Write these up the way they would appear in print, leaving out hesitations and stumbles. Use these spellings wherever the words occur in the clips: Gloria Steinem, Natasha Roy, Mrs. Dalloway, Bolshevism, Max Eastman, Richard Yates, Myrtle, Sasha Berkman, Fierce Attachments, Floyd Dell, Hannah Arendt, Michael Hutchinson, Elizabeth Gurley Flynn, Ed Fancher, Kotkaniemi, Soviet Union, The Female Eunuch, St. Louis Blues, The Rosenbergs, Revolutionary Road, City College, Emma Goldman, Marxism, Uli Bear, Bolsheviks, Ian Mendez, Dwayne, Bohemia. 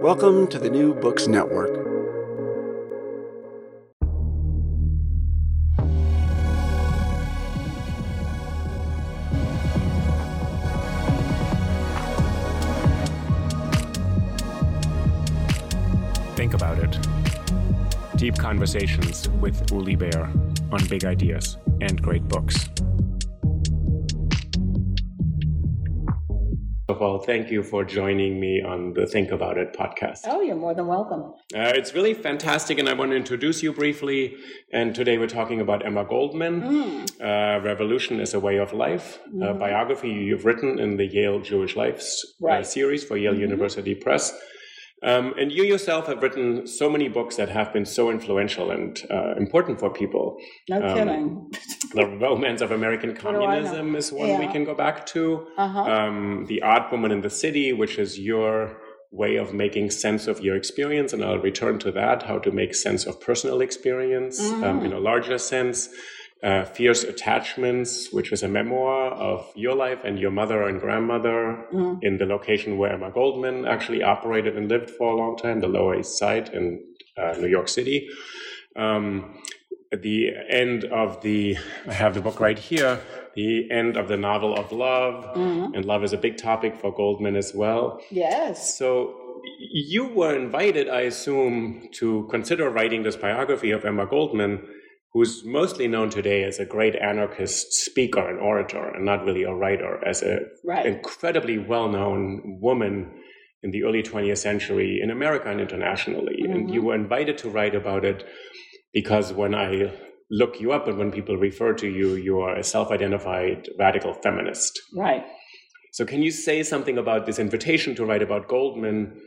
Welcome to the New Books Network. Think About It. Deep conversations with Uli Bear on big ideas and great books. Well, thank you for joining me on the Think About It podcast. Oh, you're more than welcome. It's really fantastic, and I want to introduce you briefly. And today we're talking about Emma Goldman, Revolution as a Way of Life, a biography you've written in the Yale Jewish Lives series for Yale University Press. And you yourself have written so many books that have been so influential and important for people. No kidding. The Romance of American Communism is one we can go back to. The Odd Woman in the City, which is your way of making sense of your experience. And I'll return to that, how to make sense of personal experience in a larger sense. Fierce Attachments, which was a memoir of your life and your mother and grandmother in the location where Emma Goldman actually operated and lived for a long time, the Lower East Side in New York City. The end of the, I have the book right here, The End of the Novel of Love, and love is a big topic for Goldman as well. Yes. So you were invited, I assume, to consider writing this biography of Emma Goldman, who's mostly known today as a great anarchist speaker and orator and not really a writer, as an incredibly well-known woman in the early 20th century in America and internationally. And you were invited to write about it because when I look you up and when people refer to you, you are a self-identified radical feminist. Right. So can you say something about this invitation to write about Goldman,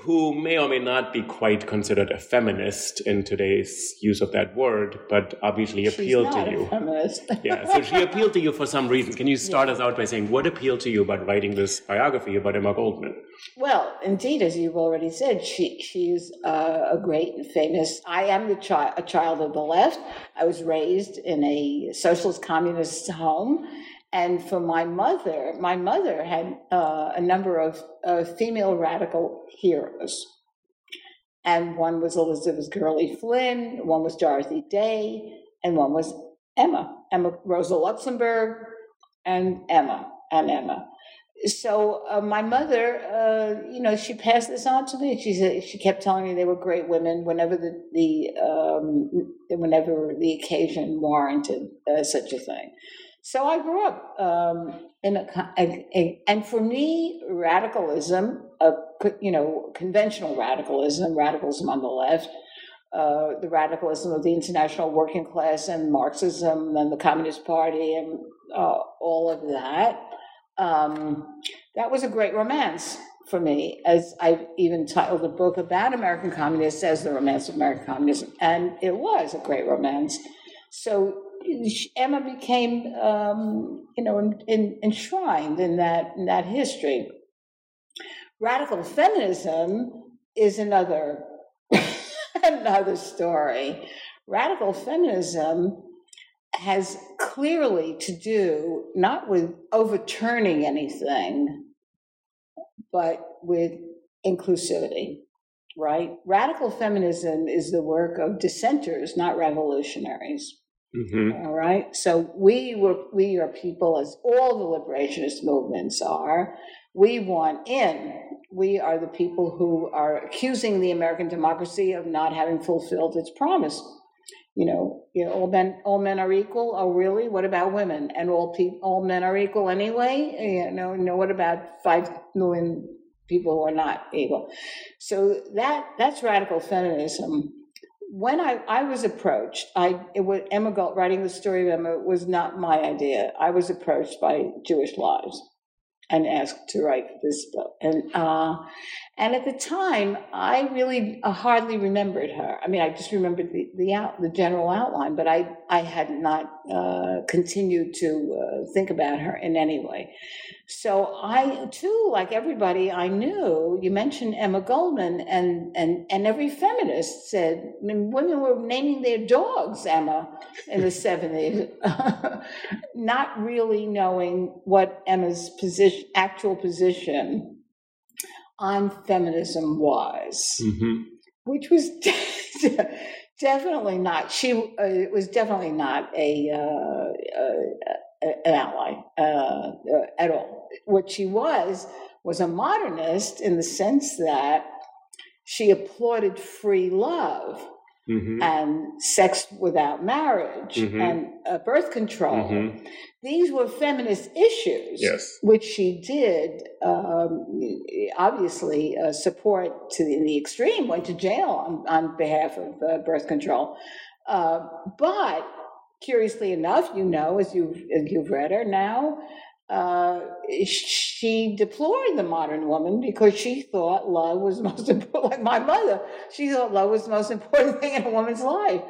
who may or may not be quite considered a feminist in today's use of that word, but obviously appealed to you. She's not a feminist. So she appealed to you for some reason. Can you start us out by saying what appealed to you about writing this biography about Emma Goldman? Well, indeed, as you've already said, she's a great and famous. I am a child of the left. I was raised in a socialist communist home. And for my mother had a number of female radical heroes. And one was Elizabeth Gurley Flynn, one was Dorothy Day, and one was Emma, Rosa Luxemburg, and Emma. So my mother, she passed this on to me. She kept telling me they were great women whenever the occasion warranted such a thing. So I grew up in and for me, radicalism, conventional radicalism on the left, the radicalism of the international working class and Marxism and the Communist Party and all of that, that was a great romance for me, as I've even titled a book about American communists as The Romance of American Communism, and it was a great romance. So Emma became, enshrined in that history. Radical feminism is another story. Radical feminism has clearly to do not with overturning anything, but with inclusivity, right? Radical feminism is the work of dissenters, not revolutionaries. All right. So we are people, as all the liberationist movements are. We want in. We are the people who are accusing the American democracy of not having fulfilled its promise. All men are equal. Oh, really? What about women? And all men are equal anyway. What about 5 million people who are not equal? So that's radical feminism. When I was approached, writing the story of Emma was not my idea. I was approached by Jewish Lives and asked to write this book. And at the time, I really hardly remembered her. I mean, I just remembered the general outline, but I had not continued to think about her in any way. So I, too, like everybody I knew, you mentioned Emma Goldman, and every feminist said, I mean, women were naming their dogs Emma in the 70s, not really knowing what Emma's actual position I'm feminism wise, mm-hmm. which was definitely not. She was definitely not an ally at all. What she was a modernist in the sense that she applauded free love mm-hmm. and sex without marriage mm-hmm. and birth control. Mm-hmm. These were feminist issues, yes. which she did obviously support to in the extreme, went to jail on behalf of birth control. But curiously enough, you know, as you've read her now, she deplored the modern woman because she thought love was most important. Like my mother, she thought love was the most important thing in a woman's life.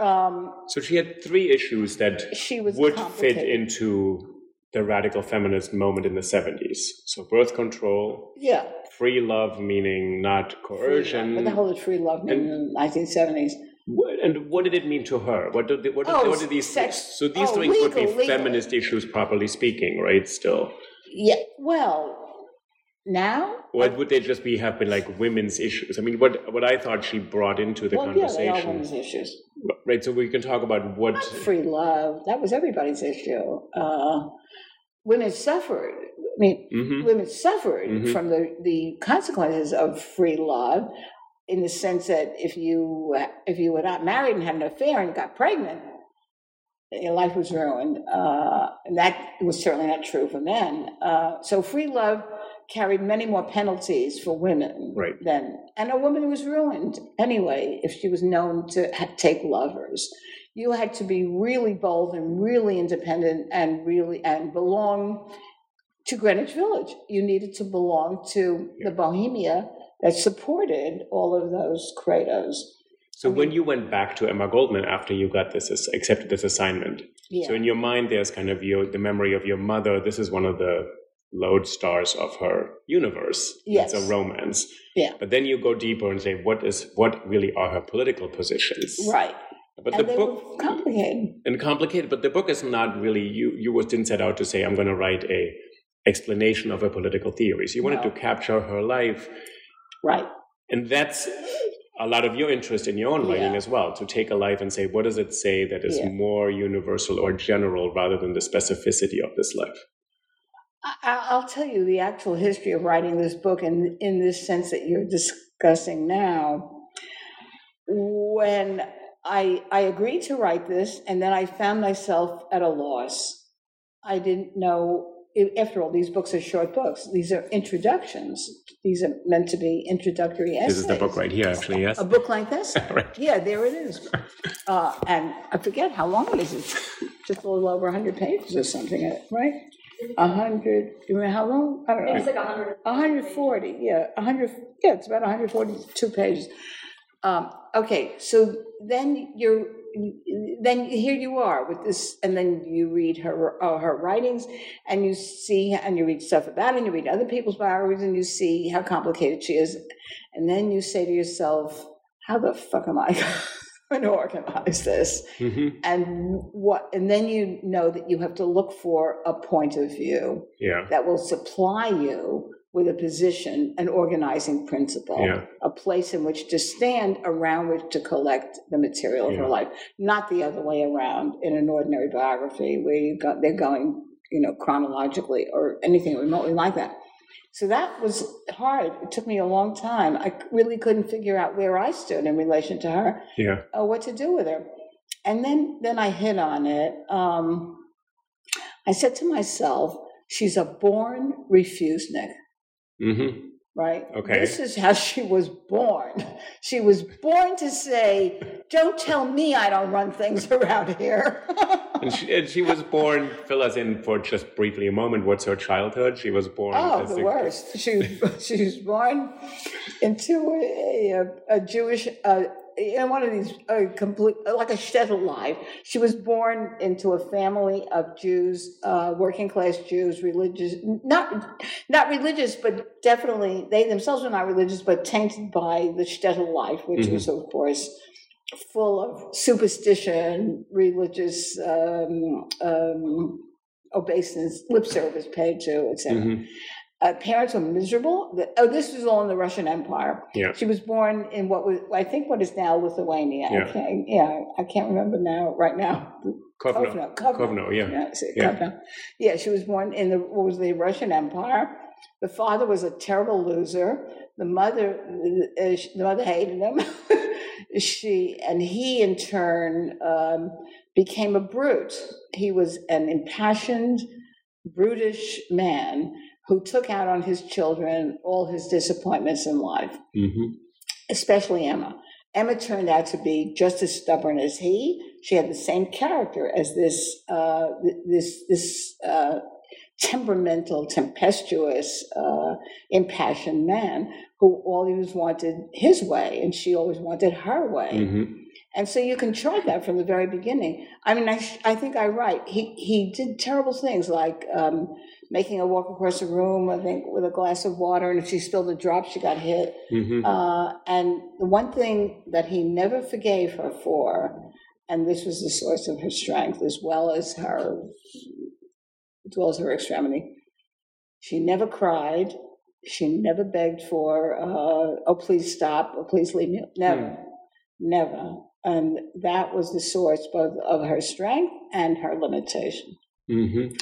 So she had three issues that she would fit into the radical feminist moment in the 70s. So birth control, yeah, free love, meaning not coercion. But the whole of free love in the 1970s. And what did it mean to her? What did these sex? So these things would be feminist issues, properly speaking, right? Still, yeah. Well, now, what would they just have been like women's issues? I mean, what I thought she brought into the conversation. Yeah, they are women's issues, right? So we can talk about what free love. That was everybody's issue. Women suffered. I mean, mm-hmm. women suffered mm-hmm. from the consequences of free love. In the sense that if you were not married and had an affair and got pregnant, your life was ruined. And that was certainly not true for men. So free love carried many more penalties for women right. And a woman was ruined anyway if she was known to take lovers. You had to be really bold and really independent and belong to Greenwich Village. You needed to belong to the Bohemia that supported all of those credos. So when you went back to Emma Goldman after you got accepted this assignment, yeah. So in your mind there's kind of the memory of your mother. This is one of the lodestars of her universe. Yes. It's a romance. Yeah. But then you go deeper and say, what really are her political positions? Right. But and the book complicated. But the book is not really you didn't set out to say I'm going to write a explanation of her political theories. You wanted to capture her life. Right. And that's a lot of your interest in your own writing as well, to take a life and say, what does it say that is more universal or general rather than the specificity of this life? I'll tell you the actual history of writing this book in this sense that you're discussing now. When I agreed to write this, and then I found myself at a loss. I didn't know. After all, these books are short books. These are introductions. These are meant to be introductory essays. This is the book right here, actually, yes. A book like this? Right. Yeah, there it is. And I forget how long it is. It's just a little over 100 pages or something, right? 100, you remember how long? I don't know. It's like 100. 140, yeah. 100. Yeah, it's about 142 pages. Okay, so then you're... Then here you are with this, and then you read her writings, and you see, and you read stuff about it, and you read other people's biographies, and you see how complicated she is, and then you say to yourself, "How the fuck am I going to organize this?" Mm-hmm. And then you know that you have to look for a point of view that will supply you with a position, an organizing principle, a place in which to stand, around which to collect the material of her life, not the other way around in an ordinary biography where they're going, chronologically or anything remotely like that. So that was hard. It took me a long time. I really couldn't figure out where I stood in relation to her, or what to do with her. And then I hit on it. I said to myself, she's a born refusenik. Mm-hmm. Right? Okay. This is how she was born. She was born to say, don't tell me I don't run things around here. and she was born, fill us in for just briefly a moment, what's her childhood? She was born... worst. She was born into a Jewish... in one of these complete, like a shtetl life. She was born into a family of Jews, working class Jews, religious, not religious, but definitely they themselves were not religious, but tainted by the shtetl life, which mm-hmm. was, of course, full of superstition, religious obeisance, lip service paid to, etc. Mm-hmm. Parents were miserable. This was all in the Russian Empire. Yeah. She was born in what is now Lithuania. Yeah. I can't remember right now. Kovno. Kovno. Yeah, she was born in the Russian Empire. The father was a terrible loser. The mother hated him. He in turn became a brute. He was an impassioned, brutish man who took out on his children all his disappointments in life, mm-hmm. especially Emma. Emma turned out to be just as stubborn as he. She had the same character as this temperamental, tempestuous, impassioned man who always wanted his way, and she always wanted her way. Mm-hmm. And so you can chart that from the very beginning. I mean, I think I write. He did terrible things like making her walk across the room, I think, with a glass of water, and if she spilled a drop, she got hit. Mm-hmm. And the one thing that he never forgave her for, and this was the source of her strength as well as her extremity, she never cried. She never begged for, oh, please stop, or please leave me. Never. And that was the source both of her strength and her limitation. Mm-hmm.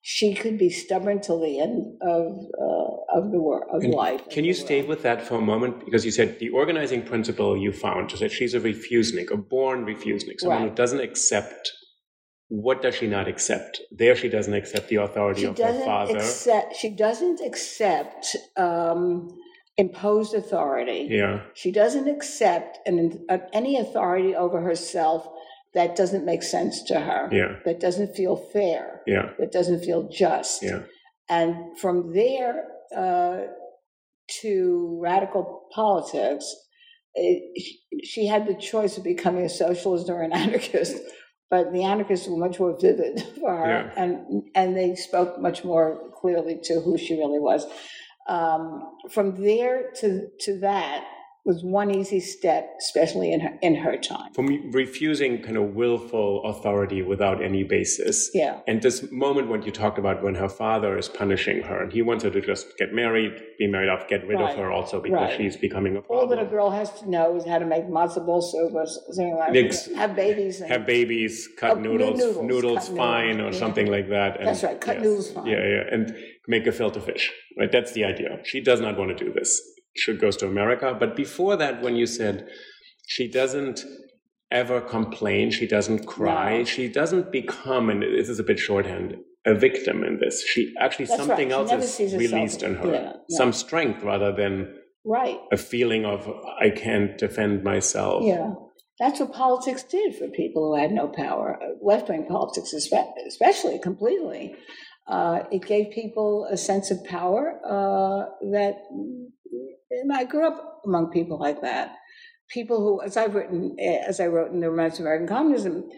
She could be stubborn till the end of life. Can you stay with that for a moment? Because you said the organizing principle you found is that she's a refusenik, a born refusenik, someone who doesn't accept. What does she not accept? There she doesn't accept the authority of her father. She doesn't accept imposed authority. Yeah. She doesn't accept any authority over herself that doesn't make sense to her. Yeah. That doesn't feel fair. Yeah. That doesn't feel just. Yeah. And from there to radical politics, she had the choice of becoming a socialist or an anarchist. But the anarchists were much more vivid for her, and they spoke much more clearly to who she really was. From there to that was one easy step, especially in her time. From refusing kind of willful authority without any basis. Yeah. And this moment when you talked about when her father is punishing her, and he wants her to just get married, be married off, get rid of her also because she's becoming a problem. All that a girl has to know is how to make matzo ball soup or something like that. Have babies, cut noodles fine or something like that. And, that's right, cut noodles fine. Yeah, and make a filter fish, right? That's the idea. She does not want to do this. She goes to America. But before that, when you said she doesn't ever complain, she doesn't cry, she doesn't become, and this is a bit shorthand, a victim in this. She actually, something else is released in her, some strength rather than a feeling of, I can't defend myself. Yeah, that's what politics did for people who had no power, left-wing politics especially, completely. It gave people a sense of power that... And I grew up among people like that. People who, as I wrote in The Romance of American Communism,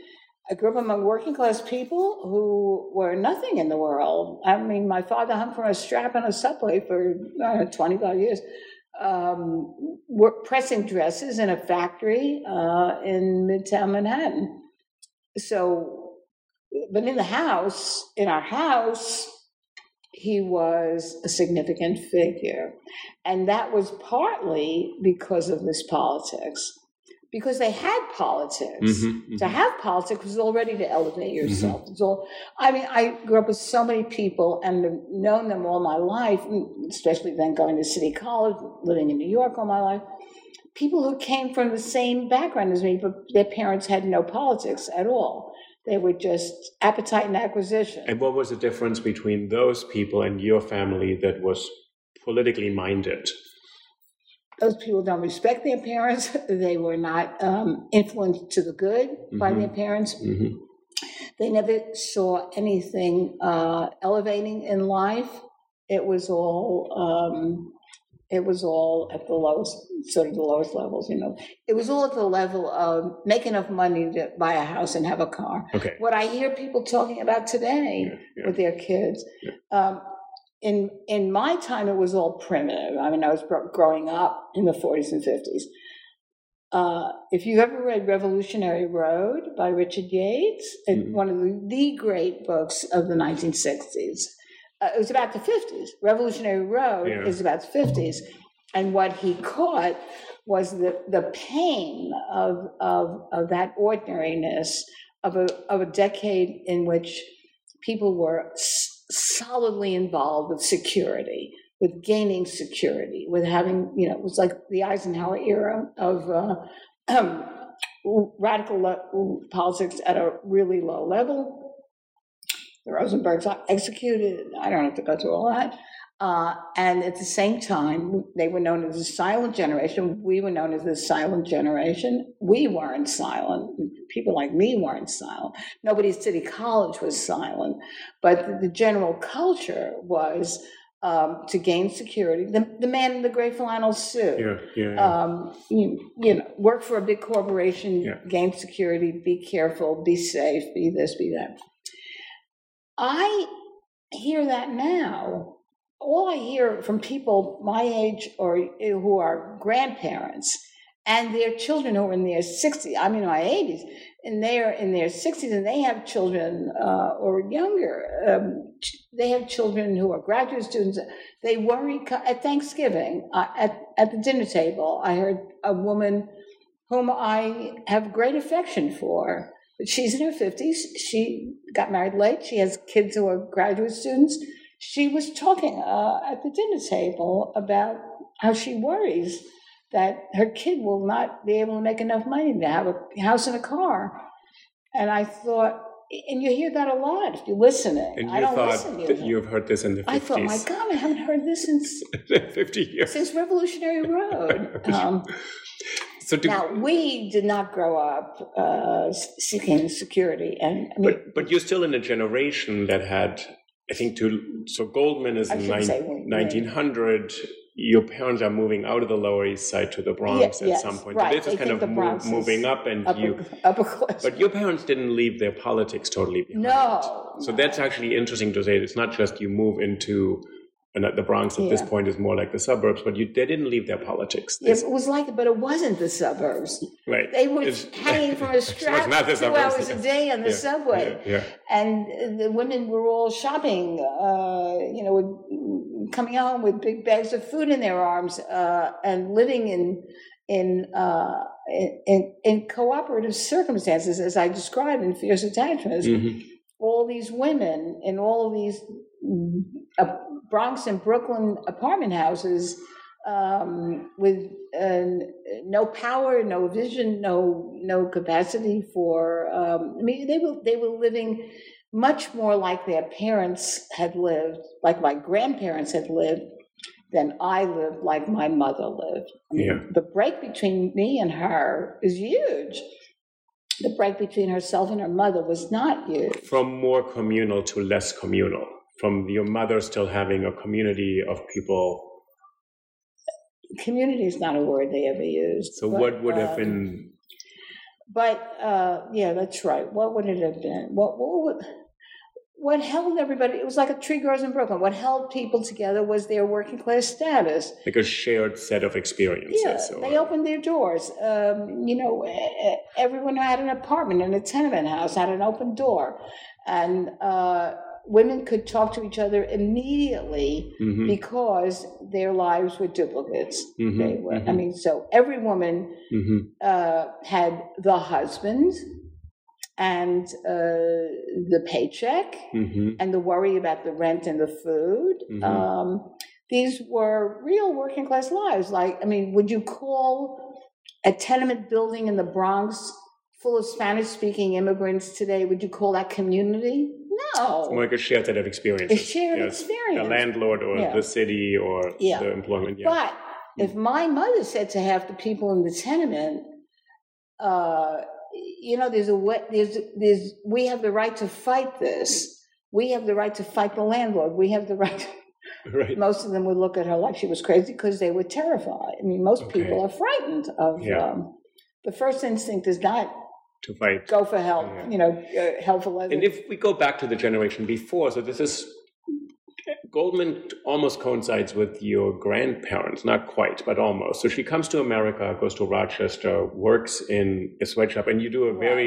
I grew up among working class people who were nothing in the world. I mean, my father hung from a strap on a subway for 25 years, pressing dresses in a factory in Midtown Manhattan. So, but in our house, he was a significant figure. And that was partly because of this politics. Because they had politics. Mm-hmm, to have politics was already to elevate yourself. Mm-hmm. I grew up with so many people and have known them all my life, especially then going to City College, living in New York all my life. People who came from the same background as me, but their parents had no politics at all. They were just appetite and acquisition. And what was the difference between those people and your family that was politically minded? Those people don't respect their parents. They were not influenced to the good by their parents. Mm-hmm. They never saw anything elevating in life. It was all at the lowest levels, It was all at the level of make enough money to buy a house and have a car. Okay. What I hear people talking about today with their kids. Yeah. In my time, it was all primitive. I mean, I was growing up in the 40s and 50s. If you've ever read Revolutionary Road by Richard Yates, it's one of the great books of the 1960s. it was about the 50s. Revolutionary Road is about the 50s. And what he caught was the pain of that ordinariness of a decade in which people were solidly involved with security, with gaining security, with having, it was like the Eisenhower era of radical politics at a really low level. The Rosenbergs are executed. I don't have to go through all that. And at the same time, they were known as the silent generation. We were known as the silent generation. We weren't silent. People like me weren't silent. Nobody at City College was silent. But the general culture was to gain security. The man in the gray flannel suit. Work for a big corporation, gain security, be careful, be safe, be this, be that. I hear that now. All I hear from people my age or who are grandparents and their children who are in their 60s, I mean, my 80s, and they are in their 60s and they have children or younger. They have children who are graduate students. They worry. At Thanksgiving, at the dinner table, I heard a woman whom I have great affection for. She's in her 50s. She got married late. She has kids who are graduate students. She was talking at the dinner table about how she worries that her kid will not be able to make enough money to have a house and a car. And I thought, and you hear that a lot if you're listening. And I don't listen to you. You've heard this in the 50s. I thought, my God, I haven't heard this since 50 years. Since Revolutionary Road. Now, we did not grow up seeking security. But you're still in a generation that had... I think Goldman is in 1900. Your parents are moving out of the Lower East Side to the Bronx at some point. Right. So this is kind of moving up, and upper class. But your parents didn't leave their politics totally behind. No. So that's actually interesting to say. It's not just you move into the Bronx at this point is more like the suburbs, but they didn't leave their politics. It was like, but it wasn't the suburbs. Right. They were hanging from a strap 2 hours a day on the subway. And the women were all shopping, coming home with big bags of food in their arms and living in cooperative circumstances, as I described in Fierce Attachments. Mm-hmm. All these women in all of these... Bronx and Brooklyn apartment houses with no power, no vision, no capacity for. They were living much more like their parents had lived, like my grandparents had lived, than I lived, like my mother lived. The break between me and her is huge. The break between herself and her mother was not huge. From more communal to less communal. From your mother still having a community of people. Community is not a word they ever used. So what would have been? That's right. What would it have been? What held everybody? It was like a tree grows in Brooklyn. What held people together was their working class status. Like a shared set of experiences. They opened their doors. Everyone who had an apartment in a tenement house had an open door. And... women could talk to each other immediately because their lives were duplicates. They were. I mean, so every woman had the husband and the paycheck and the worry about the rent and the food. These were real working class lives. Would you call a tenement building in the Bronx full of Spanish-speaking immigrants today, would you call that community? No. It's more like a shared set of experiences. A shared experience. The landlord or the city or the employment. Yeah. But if my mother said to half the people in the tenement, we have the right to fight this. We have the right to fight the landlord. We have the right to... Right. Most of them would look at her like she was crazy because they were terrified. I mean, most people are frightened of... the first instinct is not... to fight. Go for help, helpful. And if we go back to the generation before, so this is, Goldman almost coincides with your grandparents, not quite, but almost. So she comes to America, goes to Rochester, works in a sweatshop, and you do a very,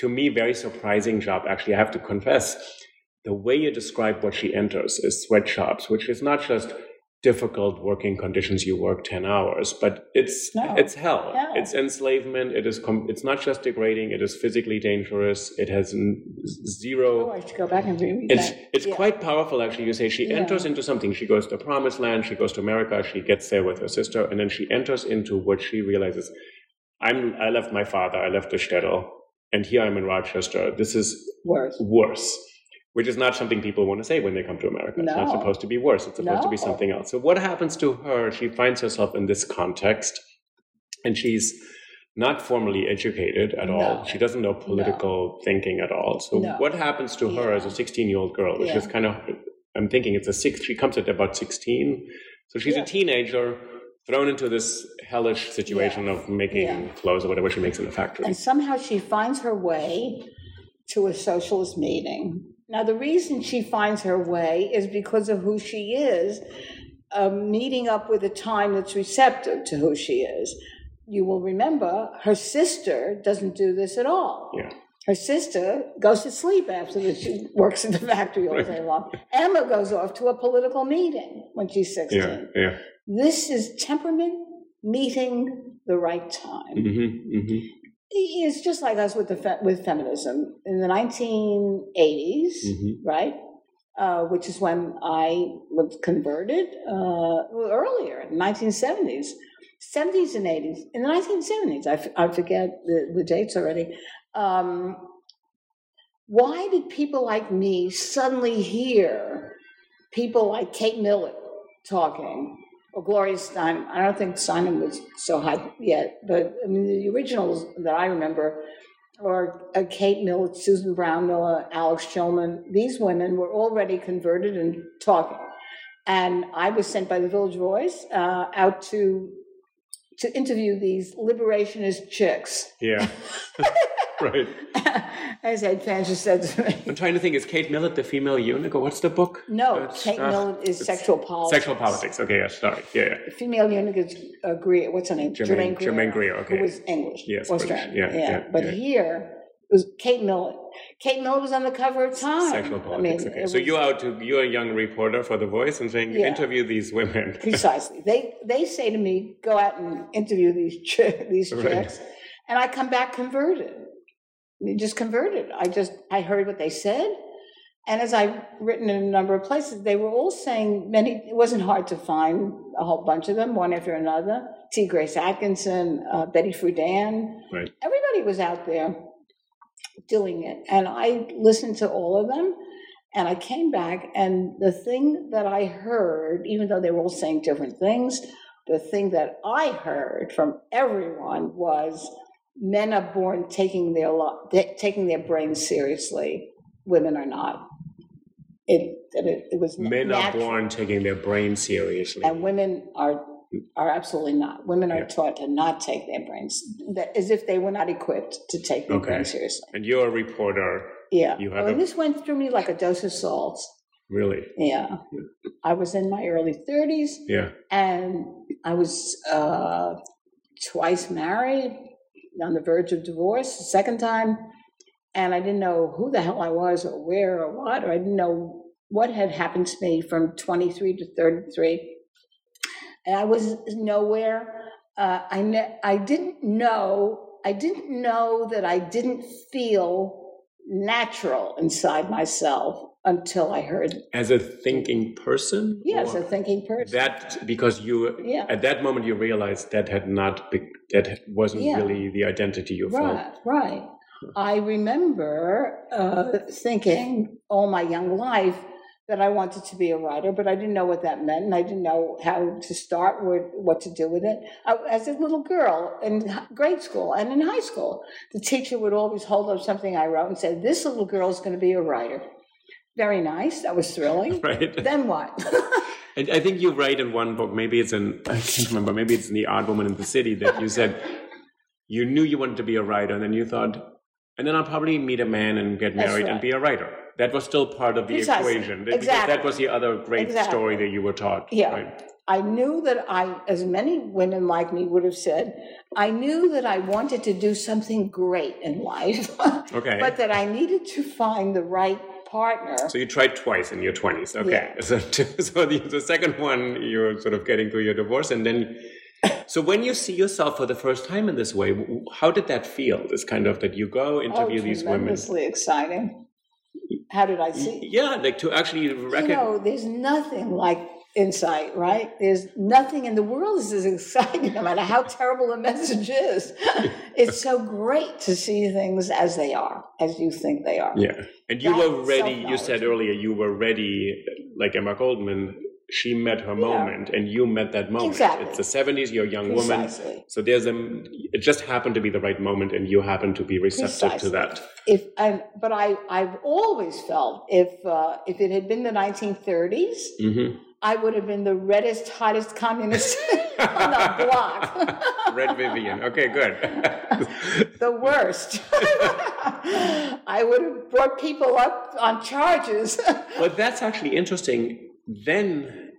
to me, very surprising job. Actually, I have to confess, the way you describe what she enters is sweatshops, which is not just difficult working conditions, you work 10 hours, but it's hell. Yeah. It's enslavement. It's not just degrading. It is physically dangerous. It has zero... Oh, I should go back and read that. It's quite powerful, actually. You say she enters into something. She goes to the promised land. She goes to America. She gets there with her sister. And then she enters into what she realizes. I left my father. I left the shtetl. And here I'm in Rochester. This is worse. Which is not something people want to say when they come to America. No. It's not supposed to be worse. It's supposed to be something else. So what happens to her? She finds herself in this context, and she's not formally educated at all. She doesn't know political thinking at all. So what happens to her as a 16-year-old girl, which is kind of, I'm thinking it's she comes at about 16. So she's a teenager thrown into this hellish situation of making clothes or whatever she makes in the factory. And somehow she finds her way to a socialist meeting. Now, the reason she finds her way is because of who she is, meeting up with a time that's receptive to who she is. You will remember her sister doesn't do this at all. Yeah. Her sister goes to sleep after this. She works in the factory all day long. Emma goes off to a political meeting when she's 16. Yeah. This is temperament meeting the right time. Mm-hmm, mm-hmm. It's just like us with feminism in the 1980s, right? Which is when I was converted earlier, in the 1970s. 70s and 80s. In the 1970s, I forget the dates already. Why did people like me suddenly hear people like Kate Millett talking? Well, Gloria Steinem, I don't think Steinem was so high yet, but I mean, the originals that I remember are Kate Millett, Susan Brownmiller, Alex Shulman. These women were already converted and talking. And I was sent by the Village Voice out to interview these liberationist chicks. Yeah. Right. As Ed Fancher said to me. I'm trying to think, is Kate Millett The Female Eunuch, or what's the book? No, Kate Millett is Sexual Politics. Sexual Politics, okay, yeah, sorry. Yeah. The Female Eunuch is Greer, what's her name? Germaine Greer, okay. Who was English, yes, Australian. But here, it was Kate Millett. Kate Millett was on the cover of Time. Sexual Politics, okay. So you're a young reporter for The Voice and saying, interview these women. Precisely. They say to me, go out and interview these chicks. And I come back converted. Just converted. I heard what they said, and as I've written in a number of places, they were all saying it wasn't hard to find a whole bunch of them, one after another. T. Grace Atkinson, Betty Friedan. Right. Everybody was out there doing it, and I listened to all of them, and I came back, and the thing that I heard, even though they were all saying different things, the thing that I heard from everyone was, men are born taking their brains seriously. Women are not. It was men natural. Are born taking their brains seriously, and women are absolutely not. Women are taught to not take their brains, as if they were not equipped to take their brains seriously. And you're a reporter. Yeah. And this went through me like a dose of salt. Really? Yeah. I was in my early 30s. Yeah. And I was twice married. On the verge of divorce, the second time, and I didn't know who the hell I was or where or what, or I didn't know what had happened to me from 23 to 33. And I was nowhere. I didn't know that I didn't feel natural inside myself until I heard. As a thinking person? Yeah, as a thinking person. That, because you, at that moment you realized that wasn't really the identity you felt. Right. I remember thinking all my young life that I wanted to be a writer, but I didn't know what that meant, and I didn't know how to start, what to do with it. As a little girl in grade school and in high school, the teacher would always hold up something I wrote and say, this little girl is going to be a writer. Very nice. That was thrilling. Right. Then what? And I think you write in one book, I can't remember, maybe it's in The Odd Woman in the City, that you said you knew you wanted to be a writer, and then you thought, and then I'll probably meet a man and get married and be a writer. That was still part of the equation. Exactly. That was the other great story that you were taught. Yeah. Right? I knew that as many women like me would have said, I knew that I wanted to do something great in life, but that I needed to find the right partner. So you tried twice in your 20s. Okay. Yeah. So the second one, you're sort of getting through your divorce. And then, so when you see yourself for the first time in this way, how did that feel? This kind of that you go interview these women. Tremendously exciting. How did I see? Yeah, like to actually reckon. You know, there's nothing like insight, right? There's nothing in the world is as exciting, no matter how terrible the message is. It's so great to see things as they are, as you think they are. Yeah. And you were ready, you said earlier, you were ready, like Emma Goldman, she met her moment and you met that moment. Exactly. It's the 70s, you're a young woman. So there's it just happened to be the right moment and you happened to be receptive to that. I've always felt if it had been the 1930s, mm-hmm. I would have been the reddest, hottest communist on the block. Red Vivian. Okay, good. The worst. I would have brought people up on charges. But that's actually interesting. Then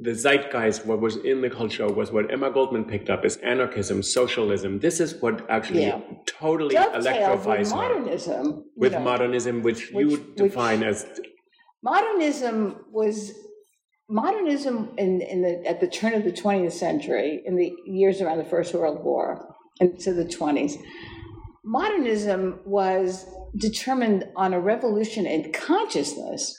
the zeitgeist, what was in the culture, was what Emma Goldman picked up is anarchism, socialism. This is what actually totally electrifies her. With modernism, which you define as... Modernism at the turn of the 20th century, in the years around the First World War into the 20s, modernism was determined on a revolution in consciousness,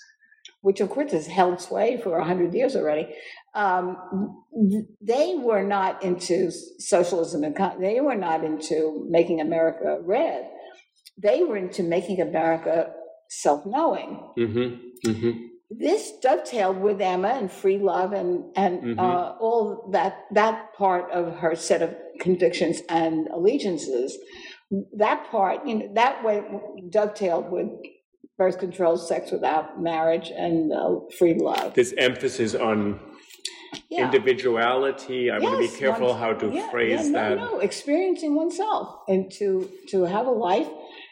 which of course has held sway for 100 years already. They were not into socialism, they were not into making America red. They were into making America self-knowing. Mm-hmm, mm-hmm. This dovetailed with Emma and free love and mm-hmm. All that part of her set of convictions and allegiances. That part, that way dovetailed with birth control, sex without marriage, and free love. This emphasis on individuality. I want to be careful how to phrase that. No, experiencing oneself and to have a life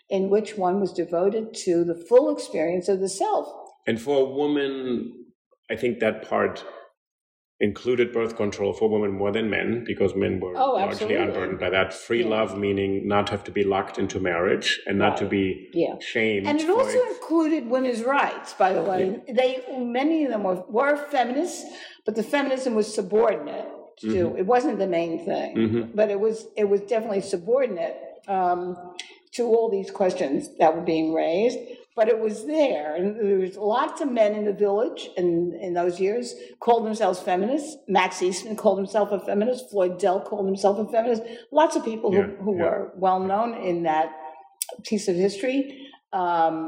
in which one was devoted to the full experience of the self. And for a woman, I think that part included birth control for women more than men, because men were largely unburdened by that. Free love, meaning not have to be locked into marriage and not to be shamed. And it also included women's rights, by the way. Yeah. Many of them were feminists, but the feminism was subordinate to. Mm-hmm. It wasn't the main thing, mm-hmm. but it was definitely subordinate to all these questions that were being raised. But it was there, and there was lots of men in the village in those years called themselves feminists. Max Eastman called himself a feminist. Floyd Dell called himself a feminist. Lots of people who were well-known in that piece of history. And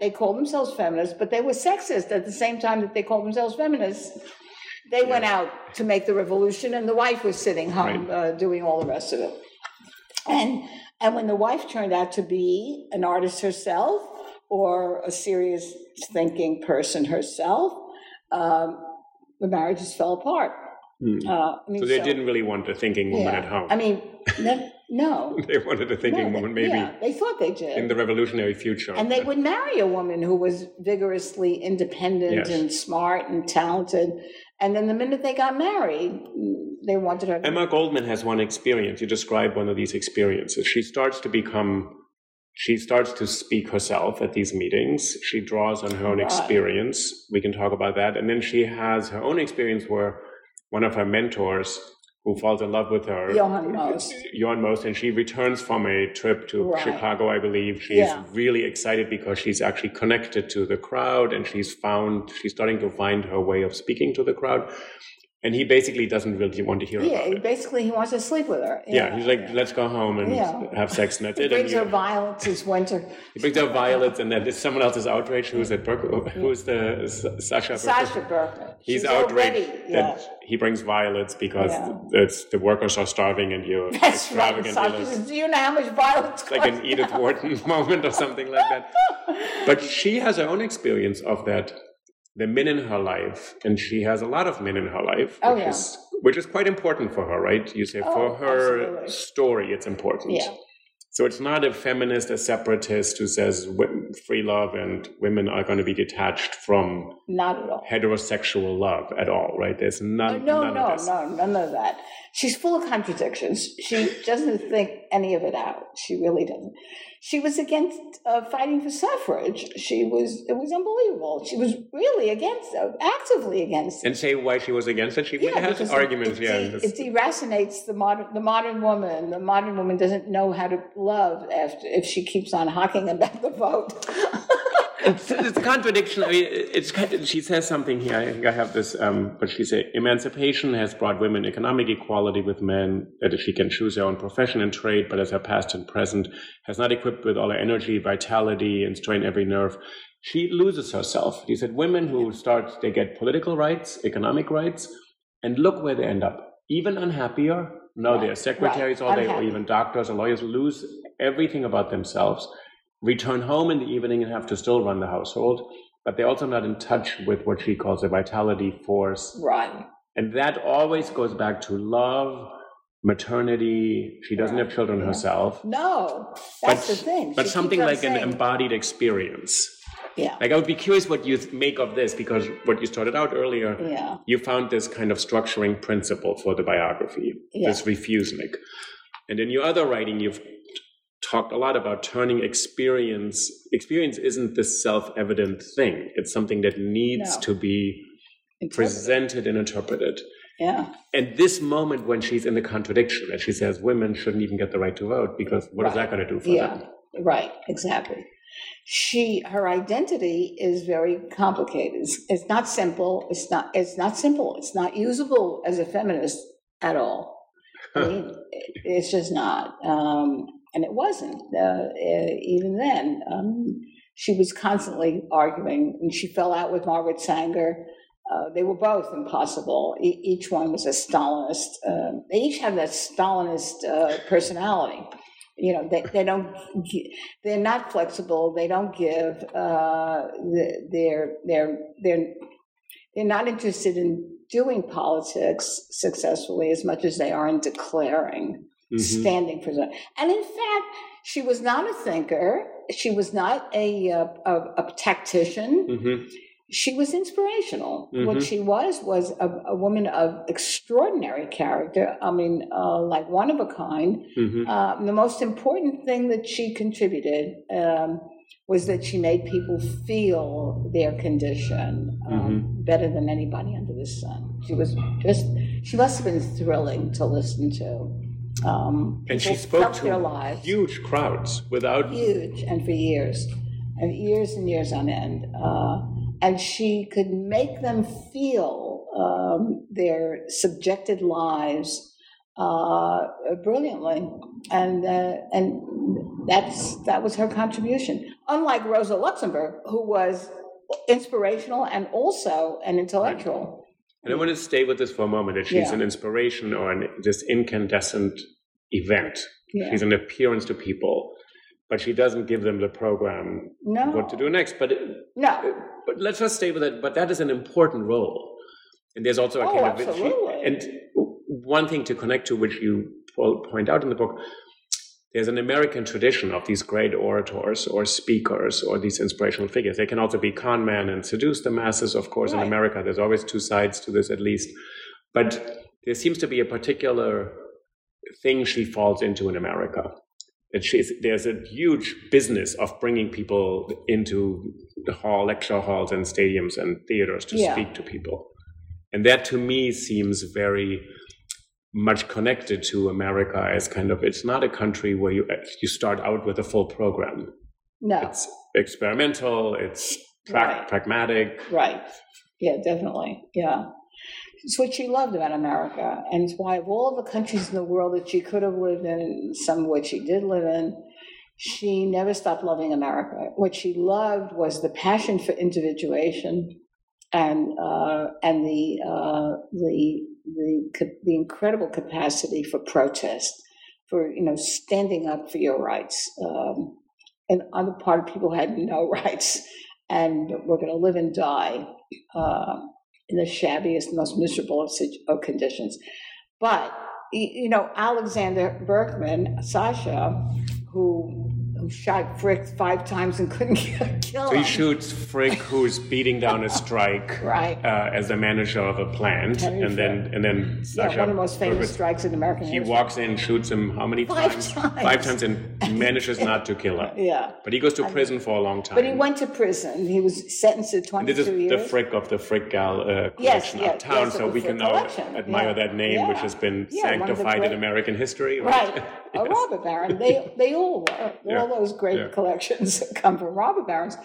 they called themselves feminists, but they were sexist at the same time that they called themselves feminists. They went out to make the revolution, and the wife was sitting home doing all the rest of it. And when the wife turned out to be an artist herself, or a serious thinking person herself, the marriages fell apart. Mm. So they didn't really want a thinking woman at home. I mean, no. They wanted a thinking woman, maybe. Yeah, they thought they did. In the revolutionary future. And they would marry a woman who was vigorously independent and smart and talented. And then the minute they got married, they wanted her. Emma Goldman has one experience. You describe one of these experiences. She starts to speak herself at these meetings. She draws on her own experience. We can talk about that. And then she has her own experience where one of her mentors who falls in love with her, Johann Most, and she returns from a trip to Chicago, I believe. She's really excited because she's actually connected to the crowd and she's starting to find her way of speaking to the crowd. And he basically doesn't really want to hear about it. Yeah, basically he wants to sleep with her. Yeah, he's like, let's go home and have sex, and that's it. He brings her violets, it's winter. He brings her violets, and then someone else is outraged. Who's at Berkman? Who's the Sasha Berkman? Sasha Berkman. He's outraged that he brings violets because it's the workers are starving and you're extravagant. Sasha says, do you know how much violets cost? Like an Edith Wharton moment or something like that. But she has her own experience of that. The men in her life, and she has a lot of men in her life, which is quite important for her, right? You say for her story, it's important. Yeah. So it's not a feminist, a separatist who says free love and women are going to be detached from heterosexual love at all, right? There's none of this. None of that. She's full of contradictions. She doesn't think any of it out. She really doesn't. She was against fighting for suffrage. It was unbelievable. She was really against it, actively against it. And say why she was against it? She has arguments. It deracinates the modern woman. The modern woman doesn't know how to love if she keeps on hawking about the vote. It's a contradiction. I mean, she says something here. I think I have this, but she says, emancipation has brought women economic equality with men, that she can choose her own profession and trade, but as her past and present has not equipped with all her energy, vitality, and strain every nerve, she loses herself. He said, women who start, they get political rights, economic rights, and look where they end up. Even unhappier. Now they're secretaries all day, or even doctors or lawyers, lose everything about themselves. Return home in the evening and have to still run the household, but they're also not in touch with what she calls the vitality force. Right. And that always goes back to love, maternity. She doesn't have children herself. No, that's the thing. But something like an embodied experience. Yeah. Like, I would be curious what you make of this, because what you started out earlier, you found this kind of structuring principle for the biography, this refusnik. And in your other writing, you've talked a lot about turning experience. Experience isn't this self-evident thing. It's something that needs to be presented and interpreted. Yeah. And this moment when she's in the contradiction, and she says women shouldn't even get the right to vote, because what is that going to do for them? Right, exactly. Her identity is very complicated. It's not simple. It's not simple. It's not usable as a feminist at all. I mean, it's just not. And it wasn't, even then. She was constantly arguing, and she fell out with Margaret Sanger. They were both impossible. Each one was a Stalinist. They each have that Stalinist personality. You know, they're not flexible. They don't give. They're not interested in doing politics successfully as much as they are in declaring. Mm-hmm. Standing for that. And in fact, she was not a thinker. She was not a tactician. Mm-hmm. She was inspirational. Mm-hmm. What she was a woman of extraordinary character. I mean, like one of a kind. Mm-hmm. The most important thing that she contributed was that she made people feel their condition better than anybody under the sun. She must have been thrilling to listen to. And she spoke to huge crowds for years and years and years on end. And she could make them feel their subjected lives brilliantly. And that was her contribution. Unlike Rosa Luxemburg, who was inspirational and also an intellectual. And I want to stay with this for a moment, that she's an inspiration or this incandescent event. Yeah. She's an appearance to people, but she doesn't give them the program what to do next. But let's just stay with it. But that is an important role. And there's also a kind absolutely. Of... And one thing to connect to, which you point out in the book, there's an American tradition of these great orators or speakers or these inspirational figures. They can also be con men and seduce the masses, of course, in America. There's always two sides to this, at least. But there seems to be a particular thing she falls into in America. There's a huge business of bringing people into the lecture halls and stadiums and theaters to speak to people. And that, to me, seems very... much connected to America as kind of, it's not a country where you start out with a full program. No. It's experimental, it's pragmatic. Right. Yeah, definitely. Yeah. It's what she loved about America, and it's why of all the countries in the world that she could have lived in, some of which she did live in, she never stopped loving America. What she loved was the passion for individuation and the incredible capacity for protest, for standing up for your rights, and on the part of people who had no rights and were going to live and die in the shabbiest, most miserable of conditions. But Alexander Berkman, Sasha, who shot Frick 5 times and couldn't kill him. So he shoots Frick, who's beating down a strike right. As the manager of a plant, and then Sasha, one of the most famous strikes in American history. He walks in, shoots him how many times? 5 times, and manages not to kill him. Yeah, but he goes to prison for a long time. But he went to prison. He was sentenced to 22 years. And this is the Frick of the Frick Gal collection of town, so we can now admire that name, which has been sanctified in American history. Right. Yes. Robber Baron. They all were. All those great collections come from robber barons.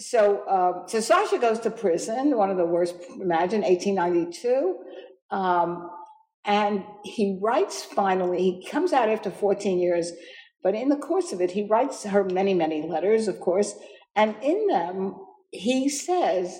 So Sasha goes to prison, one of the worst, imagine, 1892. And he writes finally, he comes out after 14 years, but in the course of it, he writes her many, many letters, of course. And in them, he says,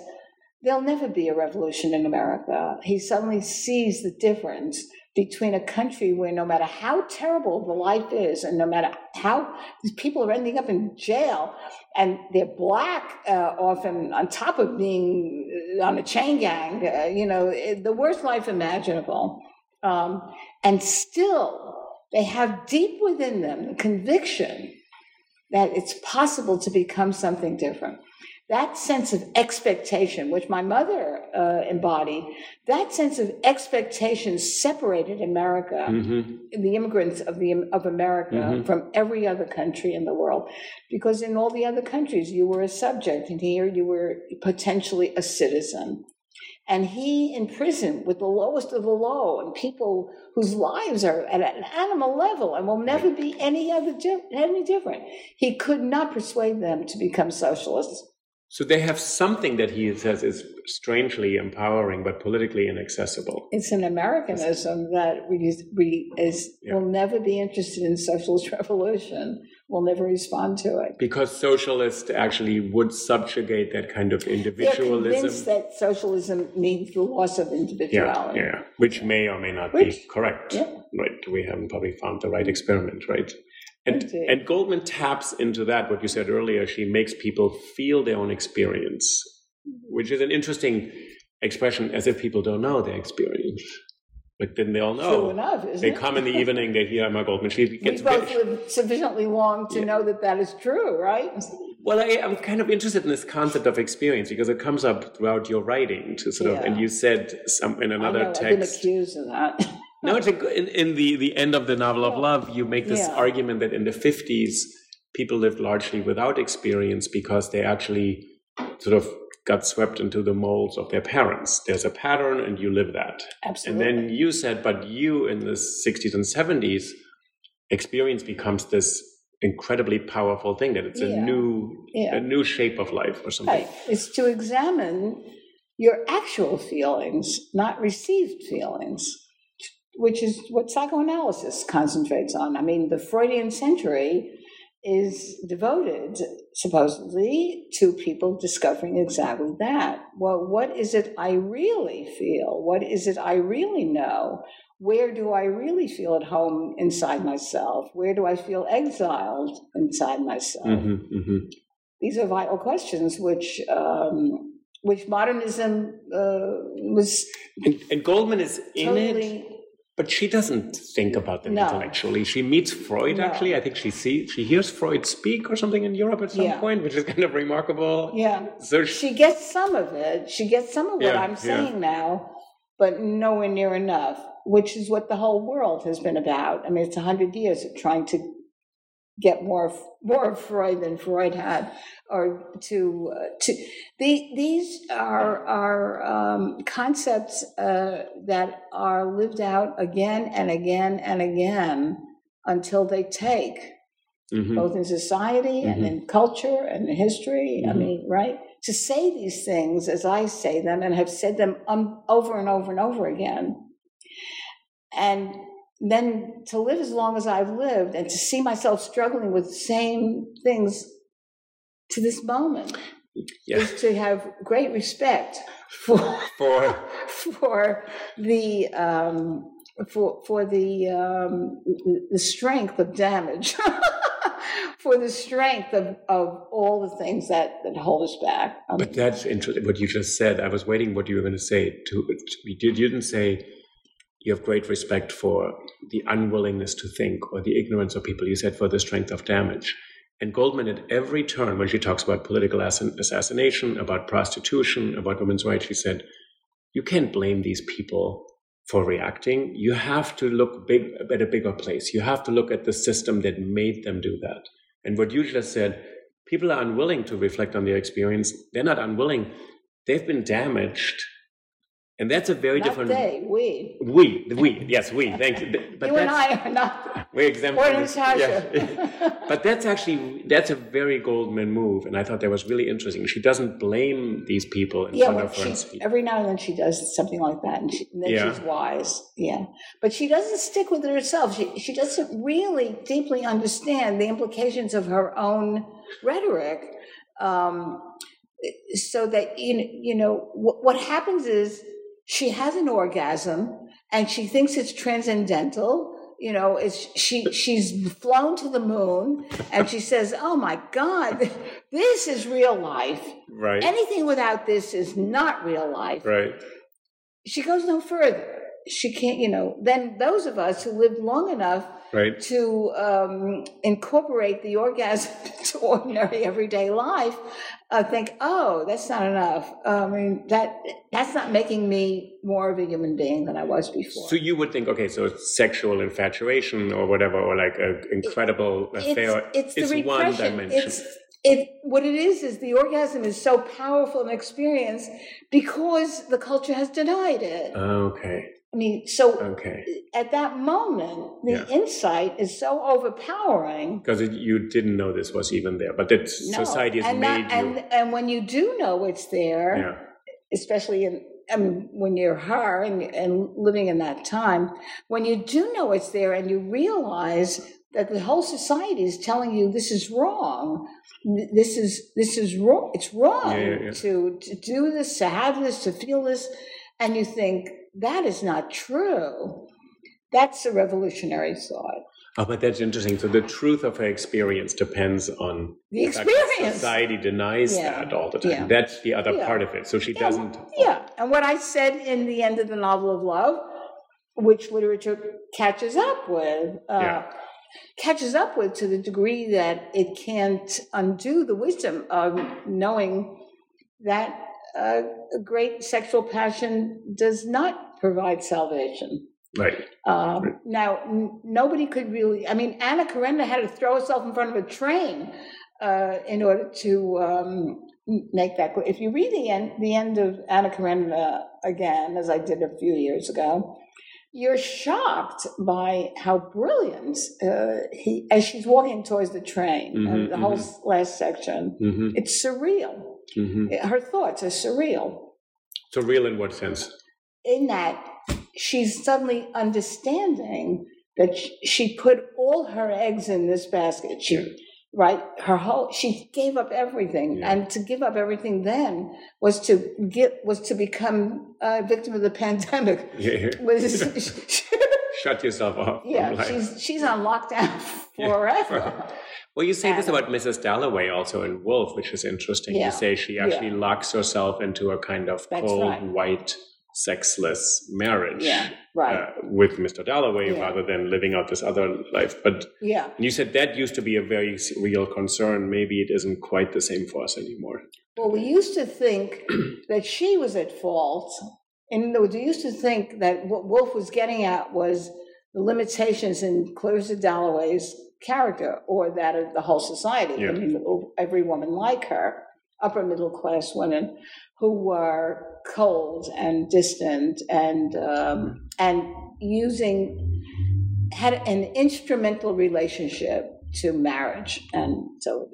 there'll never be a revolution in America. He suddenly sees the difference between a country where no matter how terrible the life is and no matter how people are ending up in jail and they're black often on top of being on a chain gang, the worst life imaginable. And still they have deep within them the conviction that it's possible to become something different. That sense of expectation, which my mother embodied, that sense of expectation separated America, the immigrants of America, from every other country in the world. Because in all the other countries, you were a subject, and here you were potentially a citizen. And he in prison with the lowest of the low and people whose lives are at an animal level and will never be any different. He could not persuade them to become socialists. So they have something that he says is strangely empowering, but politically inaccessible. It's an Americanism that will never be interested in socialist revolution, will never respond to it. Because socialists actually would subjugate that kind of individualism. They're convinced that socialism means the loss of individuality. Yeah, which may or may not be correct. Yeah. Right, we haven't probably found the right experiment, right? And Goldman taps into that, what you said earlier. She makes people feel their own experience, which is an interesting expression, as if people don't know their experience. But then they all know. True enough, isn't it? They come in the evening, they hear Emma Goldman. She gets lived sufficiently long to know that is true, right? Well, I'm kind of interested in this concept of experience because it comes up throughout your writing, to sort of. And you said in another text. I've been accused of that. No, it's in the end of the novel of love, you make this argument that in the 50s, people lived largely without experience because they actually sort of got swept into the molds of their parents. There's a pattern and you live that. Absolutely. And then you said, but you in the 60s and 70s, experience becomes this incredibly powerful thing, that it's a new shape of life or something. Right. It's to examine your actual feelings, not received feelings, which is what psychoanalysis concentrates on. I mean, the Freudian century is devoted, supposedly, to people discovering exactly that. Well, what is it I really feel? What is it I really know? Where do I really feel at home inside myself? Where do I feel exiled inside myself? These are vital questions which modernism was... And Goldman is in it. But she doesn't think about them intellectually. She meets Freud, actually. I think she hears Freud speak or something in Europe at some point, which is kind of remarkable. Yeah. So she gets some of it. She gets some of what I'm saying now, but nowhere near enough, which is what the whole world has been about. I mean, it's 100 years of trying to get more of Freud than Freud had, or these are concepts that are lived out again and again and again until they take, both in society and in culture and in history. I mean, right? To say these things as I say them and have said them over and over and over again, and then to live as long as I've lived and to see myself struggling with the same things to this moment is to have great respect for the strength of damage, for the strength of all the things that hold us back. But that's interesting, what you just said. I was waiting what you were going to say. You didn't say you have great respect for the unwillingness to think or the ignorance of people, you said, for the strength of damage. And Goldman, at every turn, when she talks about political assassination, about prostitution, about women's rights, she said, you can't blame these people for reacting. You have to look big at a bigger place. You have to look at the system that made them do that. And what you just said, people are unwilling to reflect on their experience. They're not unwilling. They've been damaged. And that's a very different... Not they, we. We, yes, we, thank you. But you and I are not... We're exempt from this. Yeah. But that's a very Goldman move, and I thought that was really interesting. She doesn't blame these people in front of her. Every now and then she does something like that, and then she's wise. Yeah. But she doesn't stick with it herself. She doesn't really deeply understand the implications of her own rhetoric. So that, what happens is, she has an orgasm, and she thinks it's transcendental. She's flown to the moon, and she says, "Oh my God, this is real life. Right. Anything without this is not real life." Right. She goes no further. She can't. Then those of us who lived long enough to incorporate the orgasm into ordinary everyday life, think, oh, that's not enough. I mean, that's not making me more of a human being than I was before. So you would think, okay, so it's sexual infatuation or whatever, or like an incredible affair. It's the one dimension. What it is the orgasm is so powerful an experience because the culture has denied it. Okay. I mean, at that moment, the insight is so overpowering. Because you didn't know this was even there, but society has made you. And when you do know it's there, especially when you're her and living in that time, when you do know it's there and you realize that the whole society is telling you this is wrong, this is wrong, it's wrong to do this, to have this, to feel this, and you think, that is not true. That's a revolutionary thought. Oh, but that's interesting. So the truth of her experience depends on the experience. Society denies that all the time. Yeah. That's the other part of it. So she doesn't. Yeah. And what I said in The End of the Novel of Love, which literature catches up with to the degree that it can't undo the wisdom of knowing that a great sexual passion does not provide salvation. Right. Now, nobody could really... I mean, Anna Karenina had to throw herself in front of a train in order to make that... If you read the end of Anna Karenina again, as I did a few years ago, you're shocked by how brilliant as she's walking towards the train, and the whole last section. Mm-hmm. It's surreal. Mm-hmm. Her thoughts are surreal. Surreal in what sense? In that she's suddenly understanding that she put all her eggs in this basket. She gave up everything, and to give up everything then was to become a victim of the pandemic. Yeah. Shut yourself off. Yeah, she's on lockdown forever. Right. Well, you say this about Mrs. Dalloway also in Woolf, which is interesting. Yeah. You say she actually locks herself into a kind of white, sexless marriage with Mr. Dalloway rather than living out this other life. But you said that used to be a very real concern. Maybe it isn't quite the same for us anymore. Well, we used to think that she was at fault. And we used to think that what Woolf was getting at was the limitations in Clarissa Dalloway's character or that of the whole society. I mean, every woman like her, upper middle class women who were cold and distant and had an instrumental relationship to marriage. And so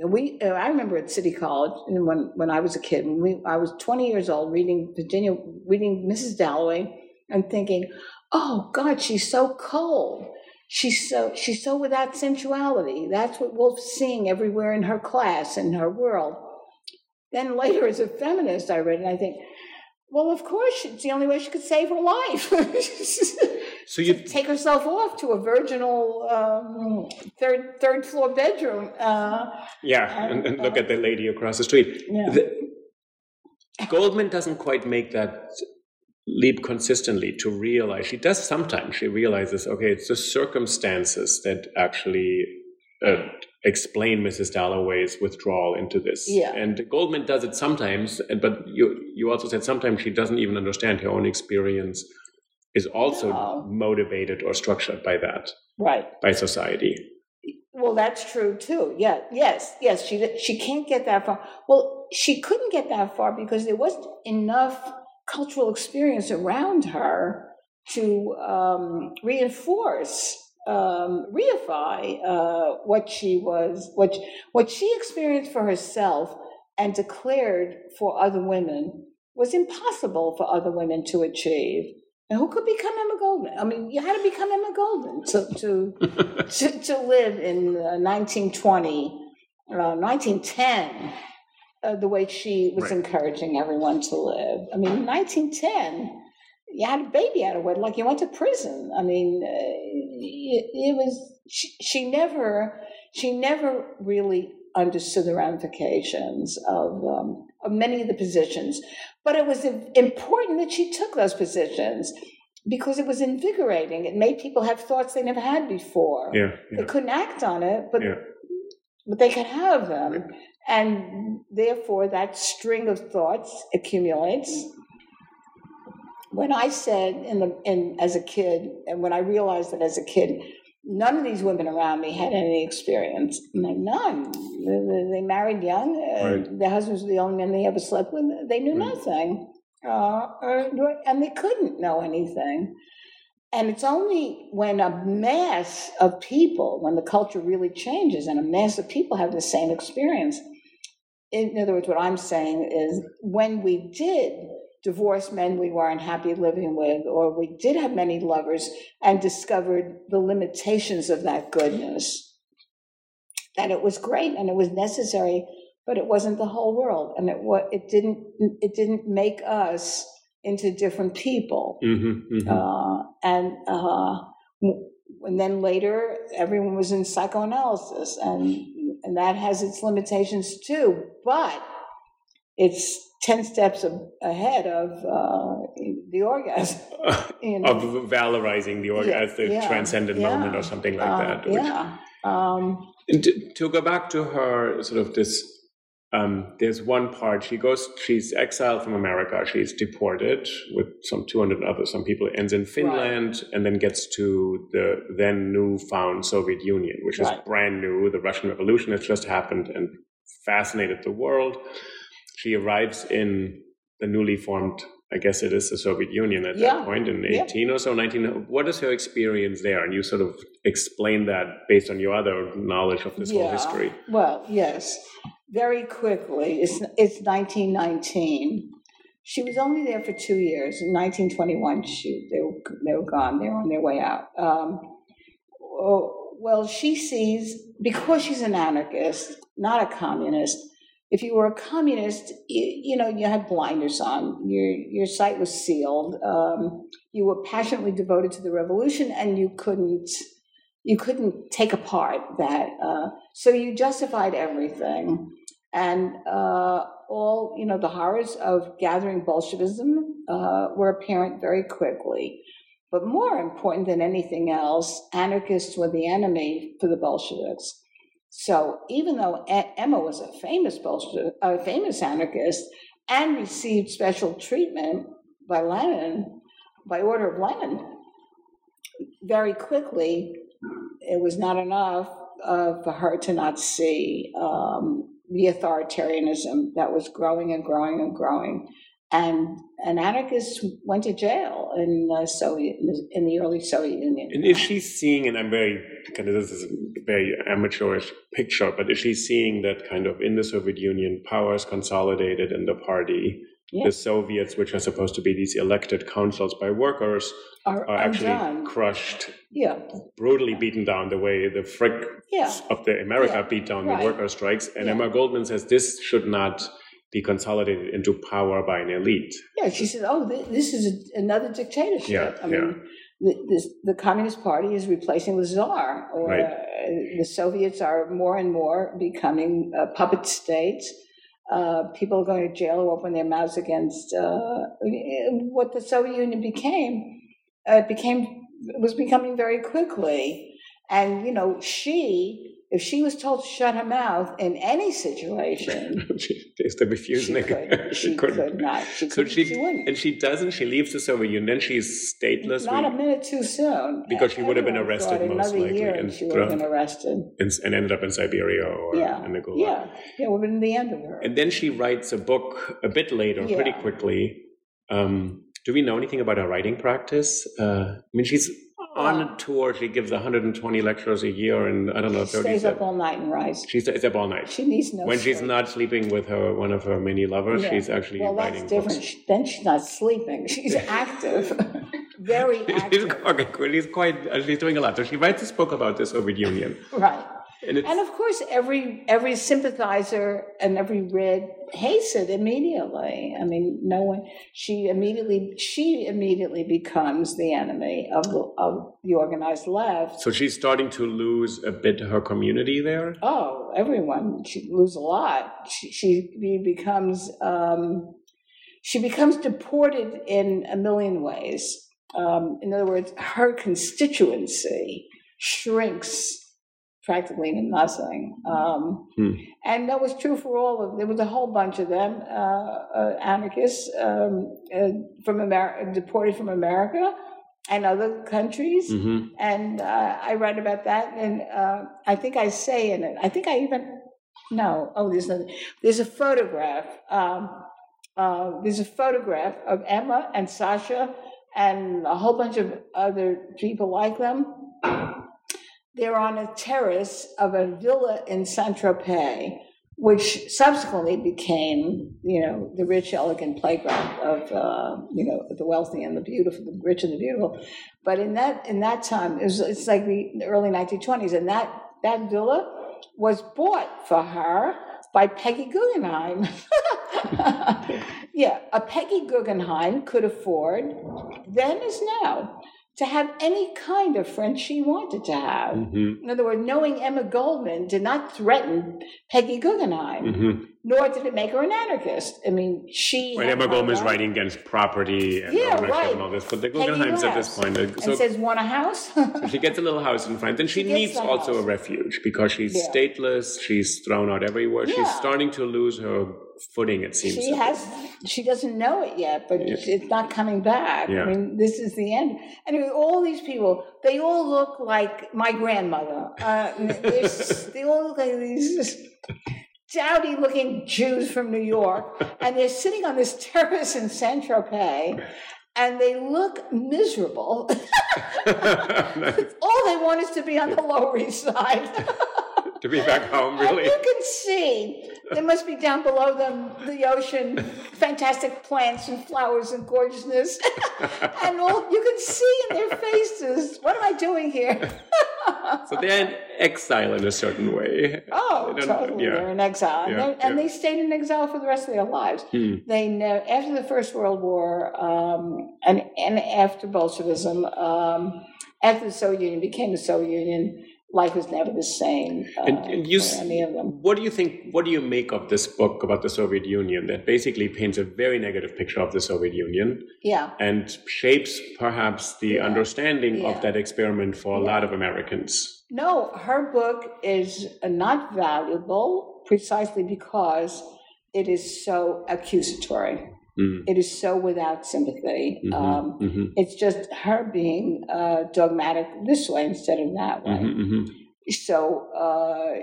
I remember at City College, and when I was a kid, I was 20 years old reading Mrs. Dalloway and thinking, oh God, she's so cold. She's so without sensuality. That's what Woolf's seeing everywhere in her class, in her world. Then later as a feminist, I read it and I think, well, of course, it's the only way she could save her life. So you take herself off to a virginal third floor bedroom. And look at the lady across the street. Yeah. Goldman doesn't quite make that leap consistently to realize. She does sometimes. She realizes, okay, it's the circumstances that actually explain Mrs. Dalloway's withdrawal into this. Yeah. And Goldman does it sometimes, but you also said sometimes she doesn't even understand her own experience is also motivated or structured by that. Right. By society. Well, that's true too. Yeah. Yes. She can't get that far. Well, she couldn't get that far because there wasn't enough cultural experience around her to reinforce, reify what she experienced for herself and declared for other women was impossible for other women to achieve. And who could become Emma Goldman? I mean, you had to become Emma Goldman to live in 1910, the way she was encouraging everyone to live. I mean, in 1910, you had a baby out of wedlock. You went to prison. I mean, it was she never really understood the ramifications of many of the positions. But it was important that she took those positions because it was invigorating. It made people have thoughts they never had before. Yeah. They couldn't act on it, but they could have them. And therefore, that string of thoughts accumulates. When I said as a kid, and when I realized that as a kid, none of these women around me had any experience. None. They married young. Their husbands were the only men they ever slept with. They knew nothing. And they couldn't know anything. And it's only when a mass of people, when the culture really changes and a mass of people have the same experience. In other words, what I'm saying is when we did divorced men we weren't happy living with, or we did have many lovers and discovered the limitations of that goodness. That it was great and it was necessary, but it wasn't the whole world, and it didn't make us into different people. And then later, everyone was in psychoanalysis, and that has its limitations too, but it's 10 steps ahead of the orgasm. You know? Of valorizing the orgasm as the transcendent moment or something like that. To go back to her, sort of this, there's one part, she's exiled from America, she's deported with some 200 others, some people, ends in Finland, and then gets to the then newfound Soviet Union, which is brand new. The Russian Revolution has just happened and fascinated the world. She arrives in the newly formed, I guess it is the Soviet Union at that point, in 18 or so, 19. What is her experience there? And you sort of explain that based on your other knowledge of this whole history. Well, yes. Very quickly, it's 1919. She was only there for 2 years. In 1921, they were gone. They were on their way out. Well, she sees, because she's an anarchist, not a communist. If you were a communist, you had blinders on. Your sight was sealed. You were passionately devoted to the revolution, and you couldn't take apart that. So you justified everything, and all the horrors of gathering Bolshevism were apparent very quickly. But more important than anything else, anarchists were the enemy for the Bolsheviks. So even though Emma was a famous Bolshevik, a famous anarchist, and received special treatment by Lenin, by order of Lenin, very quickly it was not enough for her to not see the authoritarianism that was growing and growing and growing, and anarchists went to jail in the early Soviet Union. And is she seeing? And I'm this is a very amateurish picture, but is she seeing that kind of in the Soviet Union, power is consolidated in the party? The Soviets, which are supposed to be these elected councils by workers, are actually crushed, brutally beaten down the way the frick of the America beat down the worker strikes. And Emma Goldman says this should not be consolidated into power by an elite. Yeah, she said, this is another dictatorship. I mean, the Communist Party is replacing the Tsar. The Soviets are more and more becoming puppet states. people going to jail who opened their mouths against what the Soviet Union became. It was becoming very quickly. And, you know, if she was told to shut her mouth in any situation, she could not. And she doesn't. She leaves the Soviet Union. She's stateless. Not a minute too soon. Because she would have been arrested most likely. And ended up in Siberia or in the Gulag. Yeah, it would have been the end of her. And then she writes a book a bit later, pretty quickly. Do we know anything about her writing practice? She's on a tour. She gives 120 lectures a year, and I don't know. She stays up all night and writes. She stays up all night. She needs no sleep. She's not sleeping with one of her many lovers, she's actually writing books. Well, that's different. Then she's not sleeping. She's active, very active. She's doing a lot. So she writes this book about the Soviet Union. Right. And of course, every sympathizer and every Red hates it immediately. I mean, no one. She immediately becomes the enemy of the organized left. So she's starting to lose a bit her community there. Oh, everyone. She loses a lot. She becomes deported in a million ways. In other words, her constituency shrinks practically to nothing. And that was true for there was a whole bunch of them, anarchists deported from America and other countries. Mm-hmm. And I write about that. And I think I say in it, there's a photograph. There's a photograph of Emma and Sasha and a whole bunch of other people like them. They're on a terrace of a villa in Saint-Tropez, which subsequently became, the rich, elegant playground of, the wealthy and the beautiful, the rich and the beautiful. But in that time, it's like the early 1920s, and that villa was bought for her by Peggy Guggenheim. A Peggy Guggenheim could afford, then as now, to have any kind of friend she wanted to have. Mm-hmm. In other words, knowing Emma Goldman did not threaten Peggy Guggenheim, mm-hmm. nor did it make her an anarchist. Emma Goldman's writing against property and ownership and all this, but the Guggenheims at this point. And says, want a house? So she gets a little house in France, and she needs also a refuge because she's stateless, she's thrown out everywhere, she's starting to lose her footing, it seems. She doesn't know it yet, but it's not coming back. Yeah. This is the end. Anyway, all these people, they all look like my grandmother. They all look like these dowdy-looking Jews from New York, and they're sitting on this terrace in Saint-Tropez, and they look miserable. Nice. All they want is to be on the Lower East Side. To be back home, really. And you can see, there must be down below them the ocean, fantastic plants and flowers and gorgeousness, and all you can see in their faces. What am I doing here? So they're in exile in a certain way. Oh, totally, they're in exile, and they stayed in exile for the rest of their lives. Hmm. They after the First World War and after Bolshevism, after the Soviet Union became the Soviet Union. Life was never the same for any of them. What do you think? What do you make of this book about the Soviet Union that basically paints a very negative picture of the Soviet Union? Yeah, and shapes perhaps the understanding of that experiment for a lot of Americans. No, her book is not valuable precisely because it is so accusatory. Mm. It is so without sympathy. Mm-hmm, mm-hmm. It's just her being dogmatic this way instead of that way. Mm-hmm, mm-hmm. So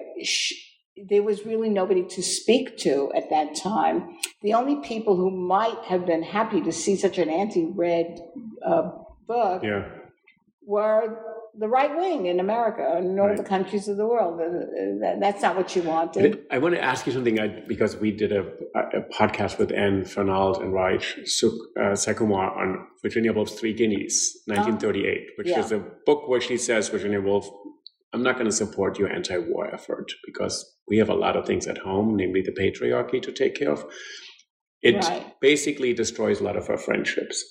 there was really nobody to speak to at that time. The only people who might have been happy to see such an anti-Red book were the right wing in America and all the countries of the world. That's not what you wanted. I want to ask you something, because we did a podcast with Anne Fernald and Reich Sekumar on Virginia Woolf's Three Guineas, 1938, which is a book where she says, Virginia Woolf, I'm not going to support your anti-war effort because we have a lot of things at home, namely the patriarchy, to take care of. It basically destroys a lot of our friendships.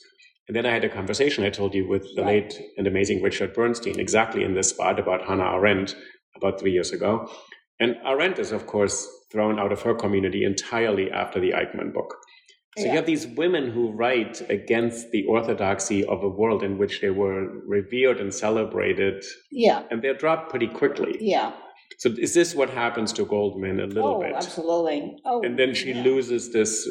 And then I had a conversation, I told you, with the late and amazing Richard Bernstein, exactly in this spot, about Hannah Arendt about 3 years ago. And Arendt is, of course, thrown out of her community entirely after the Eichmann book. So you have these women who write against the orthodoxy of a world in which they were revered and celebrated. Yeah. And they're dropped pretty quickly. Yeah. So is this what happens to Goldman a little bit? Oh, absolutely. Oh, and then she loses this.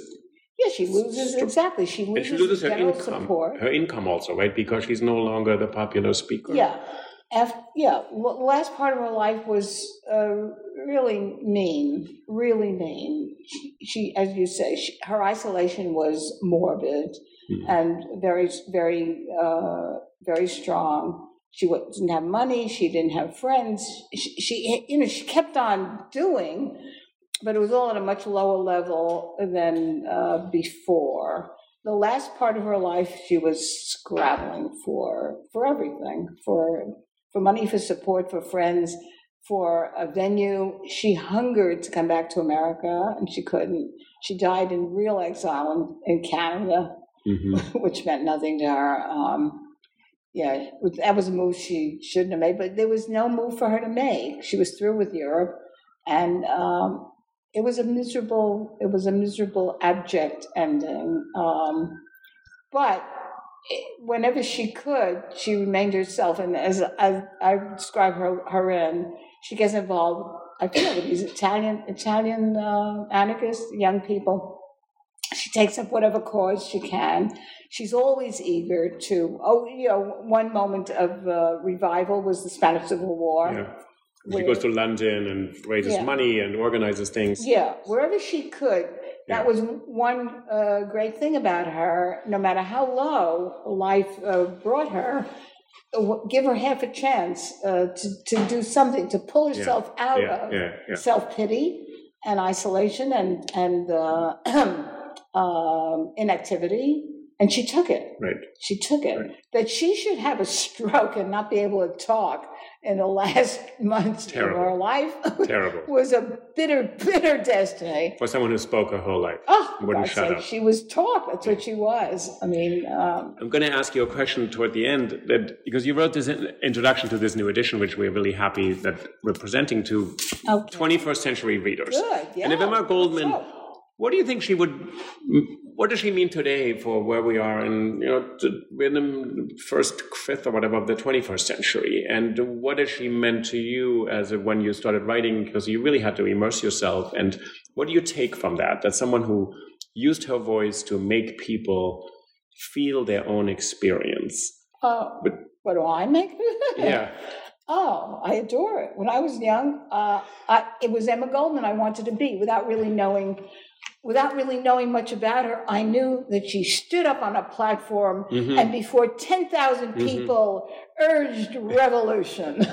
Yeah, she loses, exactly. She loses, and she loses her income. Support. Her income also, right? Because she's no longer the popular speaker. Yeah. The last part of her life was really mean. She, as you say, her isolation was morbid and very, very, very strong. She didn't have money. She didn't have friends. She kept on doing, but it was all at a much lower level than before. The last part of her life, she was scrabbling for everything, for money, for support, for friends, for a venue. She hungered to come back to America, and she couldn't. She died in real exile in Canada, which meant nothing to her. That was a move she shouldn't have made, but there was no move for her to make. She was through with Europe, and it was a miserable, abject ending. But whenever she could, she remained herself, and as I describe her in, she gets involved, I feel, with these Italian anarchists, young people. She takes up whatever cause she can. She's always eager to, one moment of revival was the Spanish Civil War. Yeah. She goes to London and raises money and organizes things. Yeah, wherever she could. That was one great thing about her. No matter how low life brought her, give her half a chance to do something, to pull herself out of self-pity and isolation and inactivity. And she took it. Right. She took it. Right. That she should have a stroke and not be able to talk in the last months of her life was a bitter, bitter destiny. For someone who spoke her whole life. Oh, wouldn't shut up. She was taught. That's what she was. I mean... I'm going to ask you a question toward the end, because you wrote this introduction to this new edition, which we're really happy that we're presenting to 21st century readers. Good, yeah. And if Emma Goldman... What do you think she would? What does she mean today for where we are in, we're in the first fifth or whatever of the 21st century? And what has she meant to you when you started writing? Because you really had to immerse yourself. And what do you take from that? That someone who used her voice to make people feel their own experience. What do I make? Yeah. Oh, I adore it. When I was young, it was Emma Goldman I wanted to be without really knowing much about her. I knew that she stood up on a platform and before 10,000 people urged revolution.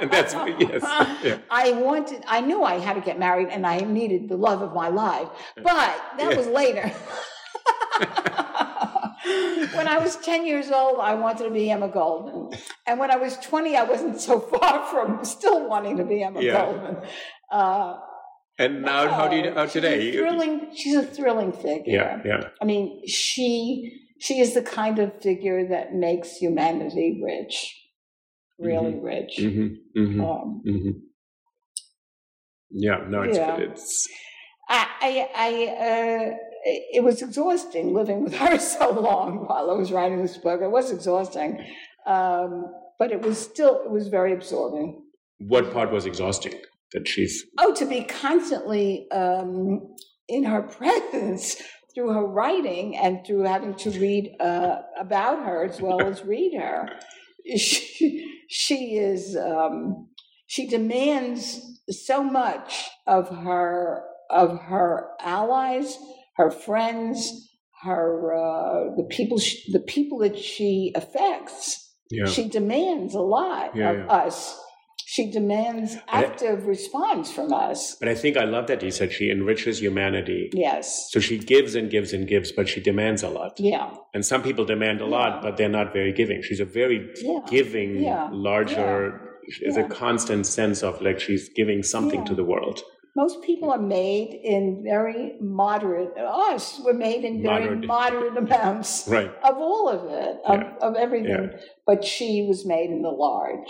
And that's me, yes. Yeah. I knew I had to get married and I needed the love of my life, but that was later. When I was 10 years old, I wanted to be Emma Goldman. And when I was 20, I wasn't so far from still wanting to be Emma Goldman. And now, how do you today? She's a thrilling figure. Yeah, yeah. I mean, she is the kind of figure that makes humanity rich, really rich. It was exhausting living with her so long while I was writing this book. It was exhausting, but it was very absorbing. What part was exhausting? That she's to be constantly in her presence through her writing and through having to read about her as well as read her. She is she demands so much of her allies, her friends, her the people that she affects. Yeah. She demands a lot of us. She demands active response from us. But I think I love that you said she enriches humanity. Yes. So she gives and gives and gives, but she demands a lot. Yeah. And some people demand a lot, but they're not very giving. She's a very giving, larger, is a constant sense of like she's giving something to the world. Most people are made in very moderate, us were made in very moderate amounts of all of it, of everything. Yeah. But she was made in the large,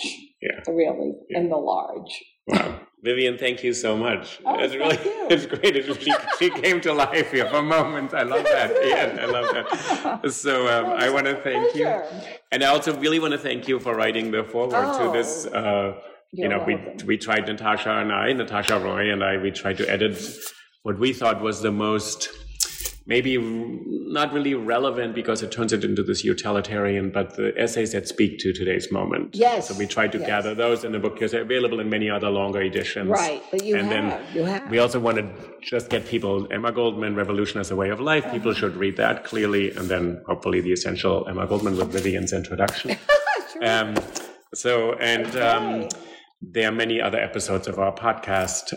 really, in the large. Wow. Vivian, thank you so much. Oh, it's really, it's great. She came to life here for moments. I love that. Yes, I love that. So I want to thank you. And I also really want to thank you for writing the foreword to this. We tried, Natasha Roy and I, we tried to edit what we thought was the most, maybe not really relevant because it turns it into this utilitarian, but the essays that speak to today's moment. Yes. So we tried to gather those in the book because they're available in many other longer editions. Right, but you have. We also want to just get people, Emma Goldman, Revolution as a Way of Life. Uh-huh. People should read that clearly, and then hopefully the essential Emma Goldman with Vivian's introduction. Sure. There are many other episodes of our podcast.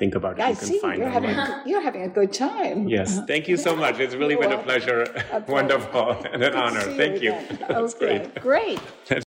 Think About It. I see. You're having a good time. Yes. Thank you so much. It's really been a pleasure. Wonderful. And an honor. Thank you. That was great.